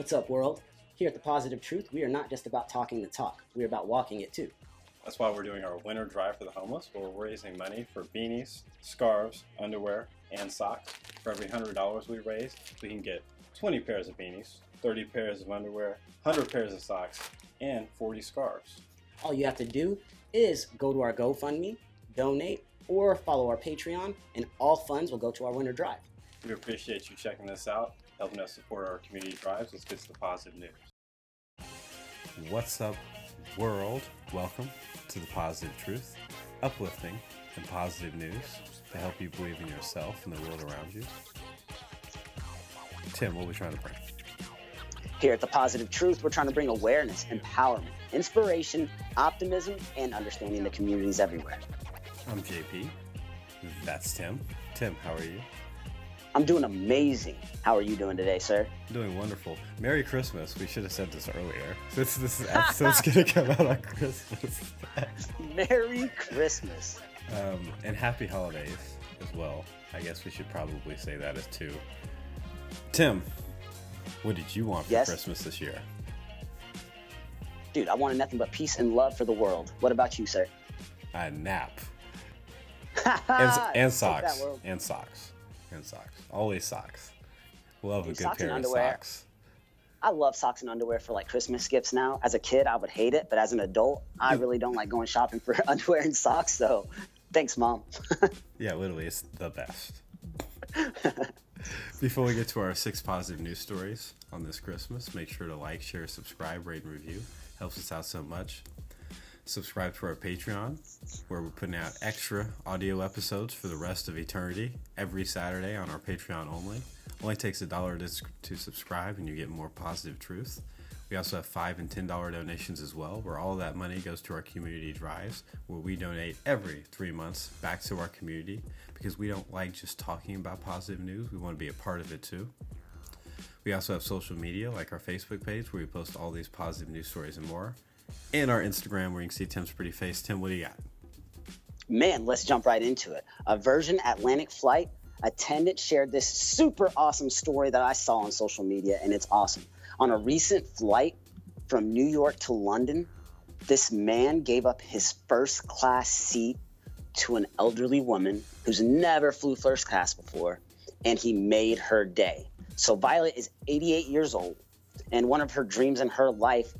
What's up, world? Here at The Positive Truth, we are not just about talking the talk. We're about walking it, too. That's why we're doing our winter drive for the homeless, where we're raising money for beanies, scarves, underwear, and socks. For every $100 we raise, we can get 20 pairs of beanies, 30 pairs of underwear, 100 pairs of socks, and 40 scarves. All you have to do is go to our GoFundMe, donate, or follow our Patreon, and all funds will go to our winter drive. We appreciate you checking this out, helping us support our community drives. Let's get to the positive news. What's up, world? Welcome to The Positive Truth, uplifting and positive news to help you believe in yourself and the world around you. Tim, what are we trying to bring? Here at The Positive Truth, we're trying to bring awareness, empowerment, inspiration, optimism, and understanding the communities everywhere. I'm JP. That's Tim. Tim, how are you? I'm doing amazing. How are you doing today, sir? I'm doing wonderful. Merry Christmas. We should have said this earlier. This episode's going to come out on Christmas. Merry Christmas. And happy holidays as well. I guess we should probably say that as too. Tim, what did you want for Christmas this year? Dude, I wanted nothing but peace and love for the world. What about you, sir? A nap. and socks. And socks. And socks. Always socks. Love a good pair of socks. I love socks and underwear for like Christmas gifts now. As a kid, I would hate it, but as an adult, I really don't like going shopping for underwear and socks, so thanks, Mom. Yeah, literally, it's the best. Before we get to our 6 positive news stories on this Christmas, make sure to like, share, subscribe, rate, and review. Helps us out so much. Subscribe to our Patreon, where we're putting out extra audio episodes for the rest of eternity every Saturday on our Patreon only. Only takes $1 to subscribe, and you get more Positive Truth. We also have $5 and $10 donations as well, where all that money goes to our community drives, where we donate every 3 months back to our community, because we don't like just talking about positive news. We want to be a part of it too. We also have social media, like our Facebook page, where we post all these positive news stories and more. And our Instagram, where you can see Tim's pretty face. Tim, what do you got? Man, let's jump right into it. A Virgin Atlantic flight attendant shared this super awesome story that I saw on social media, and it's awesome. On a recent flight from New York to London, this man gave up his first class seat to an elderly woman who's never flew first class before, and he made her day. So Violet is 88 years old, and one of her dreams in her life,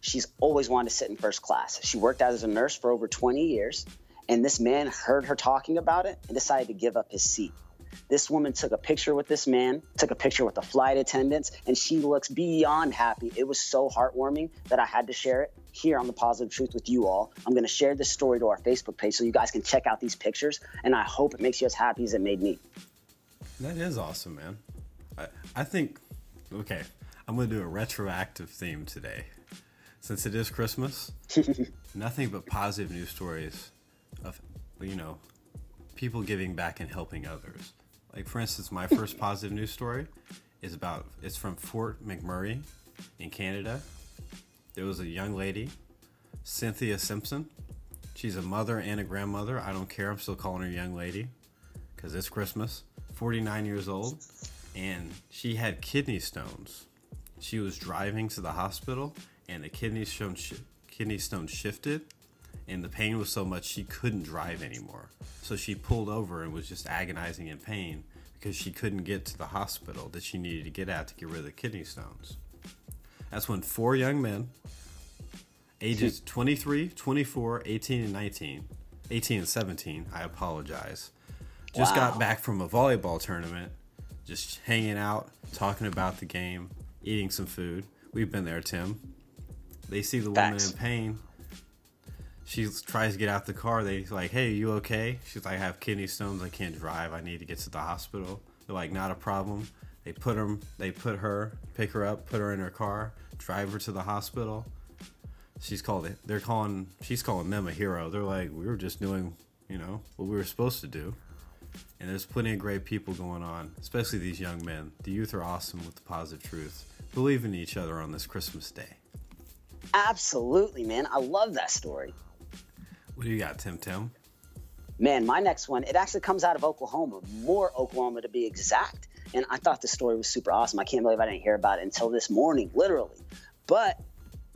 she's always wanted to sit in first class. She worked out as a nurse for over 20 years, and this man heard her talking about it and decided to give up his seat. This woman took a picture with this man, took a picture with the flight attendants, and she looks beyond happy. It was so heartwarming that I had to share it here on The Positive Truth with you all. I'm going to share this story to our Facebook page so you guys can check out these pictures, and I hope it makes you as happy as it made me. That is awesome, man. I think, okay, I'm going to do a retroactive theme today. Since it is Christmas, nothing but positive news stories of, you know, people giving back and helping others. Like, for instance, my first positive news story is about, it's from Fort McMurray in Canada. There was a young lady, Cynthia Simpson. She's a mother and a grandmother. I don't care. I'm still calling her young lady because it's Christmas. 49 years old, and she had kidney stones. She was driving to the hospital, and the kidney stone shifted, and the pain was so much she couldn't drive anymore. So she pulled over and was just agonizing in pain because she couldn't get to the hospital that she needed to get at to get rid of the kidney stones. That's when 4 young men, ages 23, 24, 18, and 19, 18 and 17, I apologize, just got back from a volleyball tournament, just hanging out, talking about the game, eating some food. We've been there, Tim. They see the woman in pain. She tries to get out the car. They're like, hey, you okay? She's like, I have kidney stones. I can't drive. I need to get to the hospital. They're like, not a problem. Pick her up, put her in her car, drive her to the hospital. She's calling them a hero. They're like, we were just doing, you know, what we were supposed to do. And there's plenty of great people going on, especially these young men. The youth are awesome with the positive truth. Believe in each other on this Christmas day. Absolutely, man. I love that story. What do you got, Tim? Man, my next one, it actually comes out of Oklahoma, more Oklahoma to be exact. And I thought the story was super awesome. I can't believe I didn't hear about it until this morning, literally. But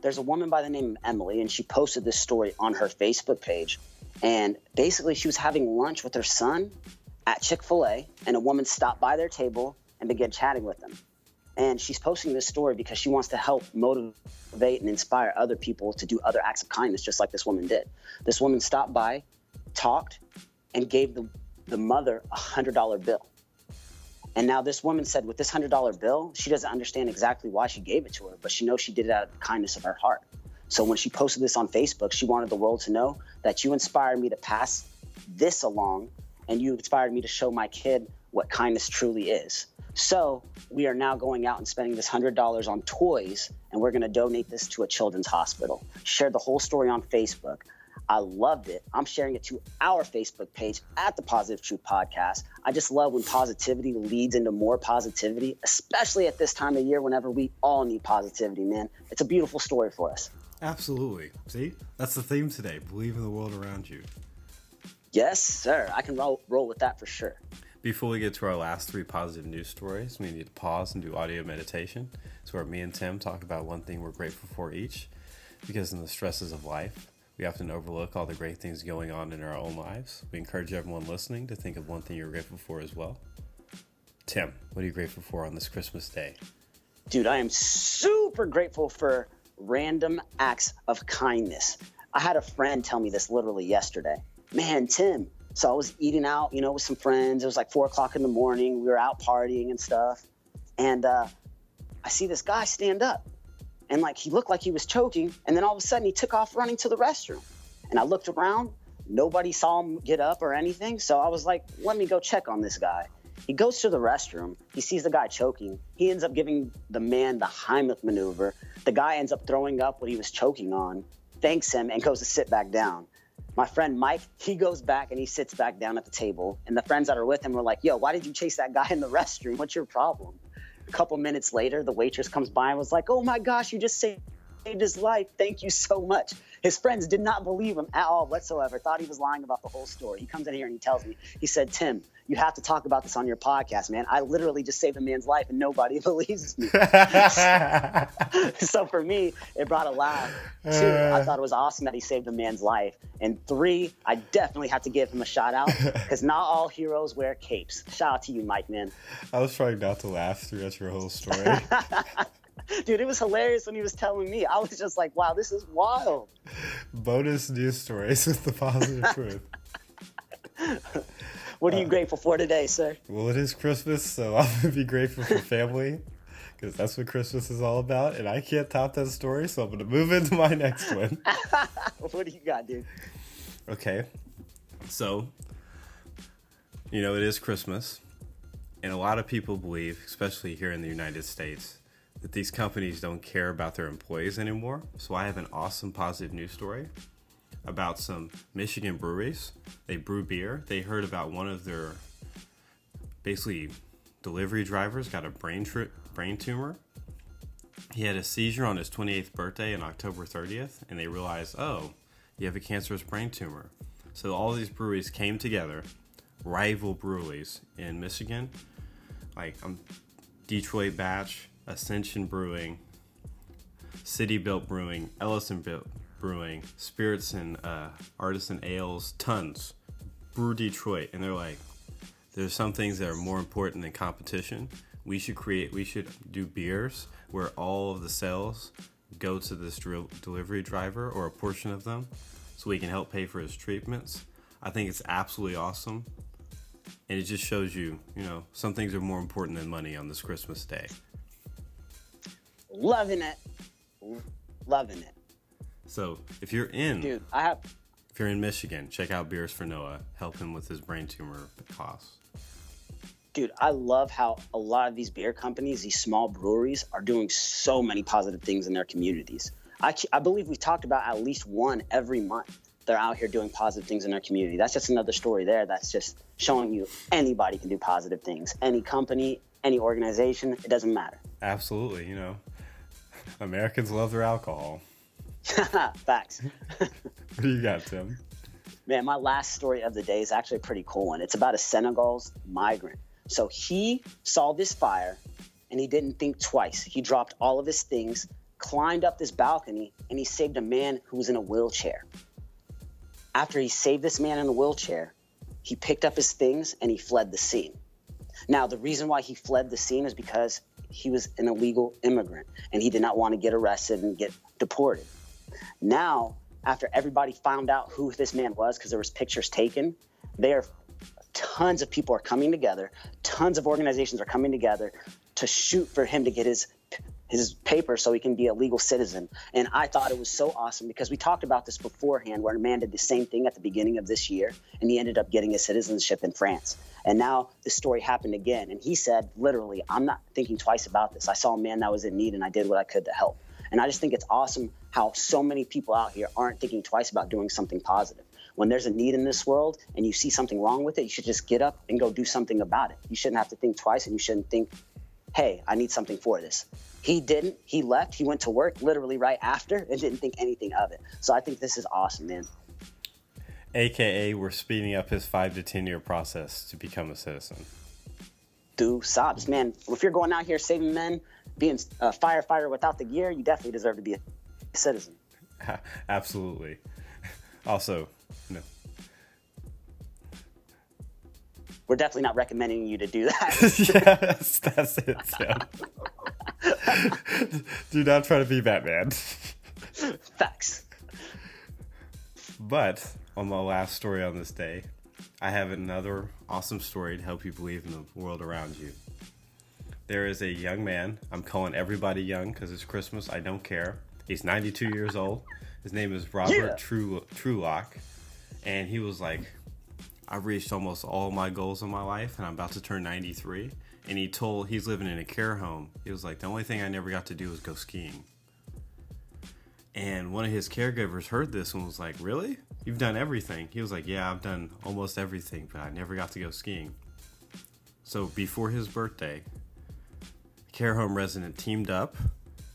there's a woman by the name of Emily, and she posted this story on her Facebook page. And basically, she was having lunch with her son at Chick-fil-A, and a woman stopped by their table and began chatting with them. And she's posting this story because she wants to help motivate and inspire other people to do other acts of kindness, just like this woman did. This woman stopped by, talked, and gave the mother a $100 bill. And now this woman said with this $100 bill, she doesn't understand exactly why she gave it to her, but she knows she did it out of the kindness of her heart. So when she posted this on Facebook, she wanted the world to know that you inspired me to pass this along, and you inspired me to show my kid what kindness truly is. So we are now going out and spending this $100 on toys, and we're going to donate this to a children's hospital. Shared the whole story on Facebook. I loved it. I'm sharing it to our Facebook page at The Positive Truth Podcast. I just love when positivity leads into more positivity, especially at this time of year whenever we all need positivity, man. It's a beautiful story for us. Absolutely. See, that's the theme today. Believe in the world around you. Yes, sir. I can roll with that for sure. Before we get to our last three positive news stories, we need to pause and do audio meditation. It's where me and Tim talk about one thing we're grateful for each, because in the stresses of life, we often overlook all the great things going on in our own lives. We encourage everyone listening to think of one thing you're grateful for as well. Tim, what are you grateful for on this Christmas day? Dude, I am super grateful for random acts of kindness. I had a friend tell me this literally yesterday. Man, Tim, so I was eating out, with some friends. It was like 4 o'clock in the morning. We were out partying and stuff. And I see this guy stand up. And he looked like he was choking. And then all of a sudden he took off running to the restroom. And I looked around, nobody saw him get up or anything. So I was like, let me go check on this guy. He goes to the restroom. He sees the guy choking. He ends up giving the man the Heimlich maneuver. The guy ends up throwing up what he was choking on, thanks him, and goes to sit back down. My friend Mike, he goes back and he sits back down at the table. And the friends that are with him were like, yo, why did you chase that guy in the restroom? What's your problem? A couple minutes later, the waitress comes by and was like, oh my gosh, you just saved his life. Thank you so much. His friends did not believe him at all whatsoever, thought he was lying about the whole story. He comes in here and he tells me, he said, Tim, you have to talk about this on your podcast, man. I literally just saved a man's life and nobody believes me. So for me, it brought a laugh. 2, I thought it was awesome that he saved a man's life. And 3, I definitely have to give him a shout out because not all heroes wear capes. Shout out to you, Mike, man. I was trying not to laugh throughout your whole story. Dude, it was hilarious when he was telling me. I was just like, wow, this is wild. Bonus news stories with The Positive Truth. What are you grateful for today, sir? Well, it is Christmas, so I'm going to be grateful for family because that's what Christmas is all about. And I can't top that story, so I'm going to move into my next one. What do you got, dude? Okay. So, it is Christmas. And a lot of people believe, especially here in the United States, that these companies don't care about their employees anymore. So I have an awesome positive news story about some Michigan breweries. They brew beer. They heard about one of their basically delivery drivers got a brain tumor. He had a seizure on his 28th birthday on October 30th, and they realized, oh, you have a cancerous brain tumor. So all these breweries came together, rival breweries in Michigan, Detroit Batch, Ascension Brewing, City Built Brewing, Ellison Built Brewing, Spirits and Artisan Ales, tons, Brew Detroit, and they're like, there's some things that are more important than competition. We should do beers where all of the sales go to this delivery driver or a portion of them, so we can help pay for his treatments. I think it's absolutely awesome, and it just shows you, some things are more important than money on this Christmas day. Loving it. So if you're in, dude, if you're in Michigan, check out Beers for Noah. Help him with his brain tumor costs. Dude, I love how a lot of these beer companies, these small breweries, are doing so many positive things in their communities. I believe we talked about at least one every month. They're out here doing positive things in their community. That's just another story there. That's just showing you anybody can do positive things. Any company, any organization, it doesn't matter. Absolutely, Americans love their alcohol. Facts. What do you got, Tim? Man, my last story of the day is actually a pretty cool one. It's about a Senegalese migrant. So he saw this fire and he didn't think twice. He dropped all of his things, climbed up this balcony, and he saved a man who was in a wheelchair. After he saved this man in a wheelchair, he picked up his things and he fled the scene. Now, the reason why he fled the scene is because he was an illegal immigrant and he did not want to get arrested and get deported. Now, after everybody found out who this man was, because there was pictures taken, tons of people are coming together, tons of organizations are coming together to shoot for him to get his paper so he can be a legal citizen. And I thought it was so awesome because we talked about this beforehand, where a man did the same thing at the beginning of this year and he ended up getting his citizenship in France. And now this story happened again. And he said, literally, I'm not thinking twice about this. I saw a man that was in need and I did what I could to help. And I just think it's awesome how so many people out here aren't thinking twice about doing something positive. When there's a need in this world and you see something wrong with it, you should just get up and go do something about it. You shouldn't have to think twice, and you shouldn't think, hey, I need something for this. He didn't. He left. He went to work literally right after and didn't think anything of it. So I think this is awesome, man. AKA, we're speeding up his 5 to 10 year process to become a citizen. Dude, sobs, man. If you're going out here saving men, being a firefighter without the gear, you definitely deserve to be a citizen. Absolutely. Also, no. We're definitely not recommending you to do that. Yes, that's it, Sam. Do not try to be Batman. Facts. But on my last story on this day, I have another awesome story to help you believe in the world around you. There is a young man. I'm calling everybody young because it's Christmas. I don't care. He's 92 years old. His name is Robert Trulock. And he was like, I've reached almost all my goals in my life, and I'm about to turn 93. And he's living in a care home. He was like, the only thing I never got to do was go skiing. And one of his caregivers heard this and was like, really? You've done everything. He was like, yeah, I've done almost everything, but I never got to go skiing. So before his birthday, the care home resident teamed up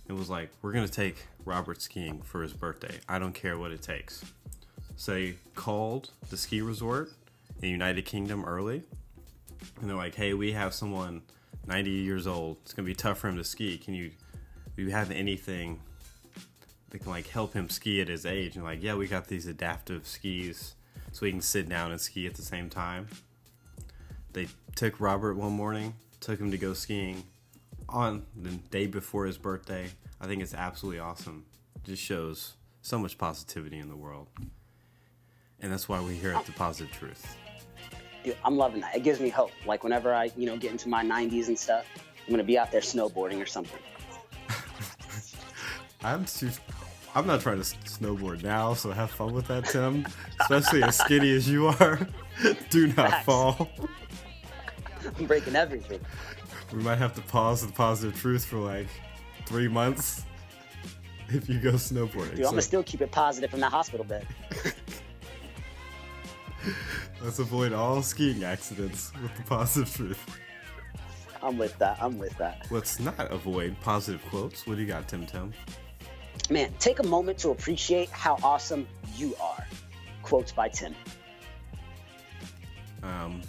and was like, we're going to take Robert skiing for his birthday. I don't care what it takes. So they called the ski resort in the United Kingdom early, and they're like, hey, we have someone 90 years old. It's going to be tough for him to ski. Do you have anything that can like help him ski at his age? And like, yeah, we got these adaptive skis so he can sit down and ski at the same time. They took Robert one morning, took him to go skiing on the day before his birthday. I think it's absolutely awesome. It just shows so much positivity in the world. And that's why we're here at The Positive Truth. Dude, I'm loving that. It gives me hope. Like whenever I, get into my 90s and stuff, I'm going to be out there snowboarding or something. I'm not trying to snowboard now, so have fun with that, Tim. Especially as skinny as you are. Do not fall. I'm breaking everything. We might have to pause The Positive Truth for like 3 months if you go snowboarding. Dude, I'm going to still keep it positive from that hospital bed. Let's avoid all skiing accidents with The Positive Truth. I'm with that. Let's not avoid positive quotes. What do you got, Tim Tim? Man, take a moment to appreciate how awesome you are. Quotes by Tim.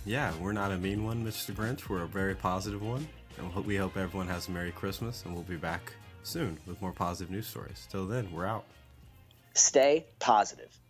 Yeah, we're not a mean one, Mr. Grinch. We're a very positive one. And we hope everyone has a Merry Christmas, and we'll be back soon with more positive news stories. Till then, we're out. Stay positive.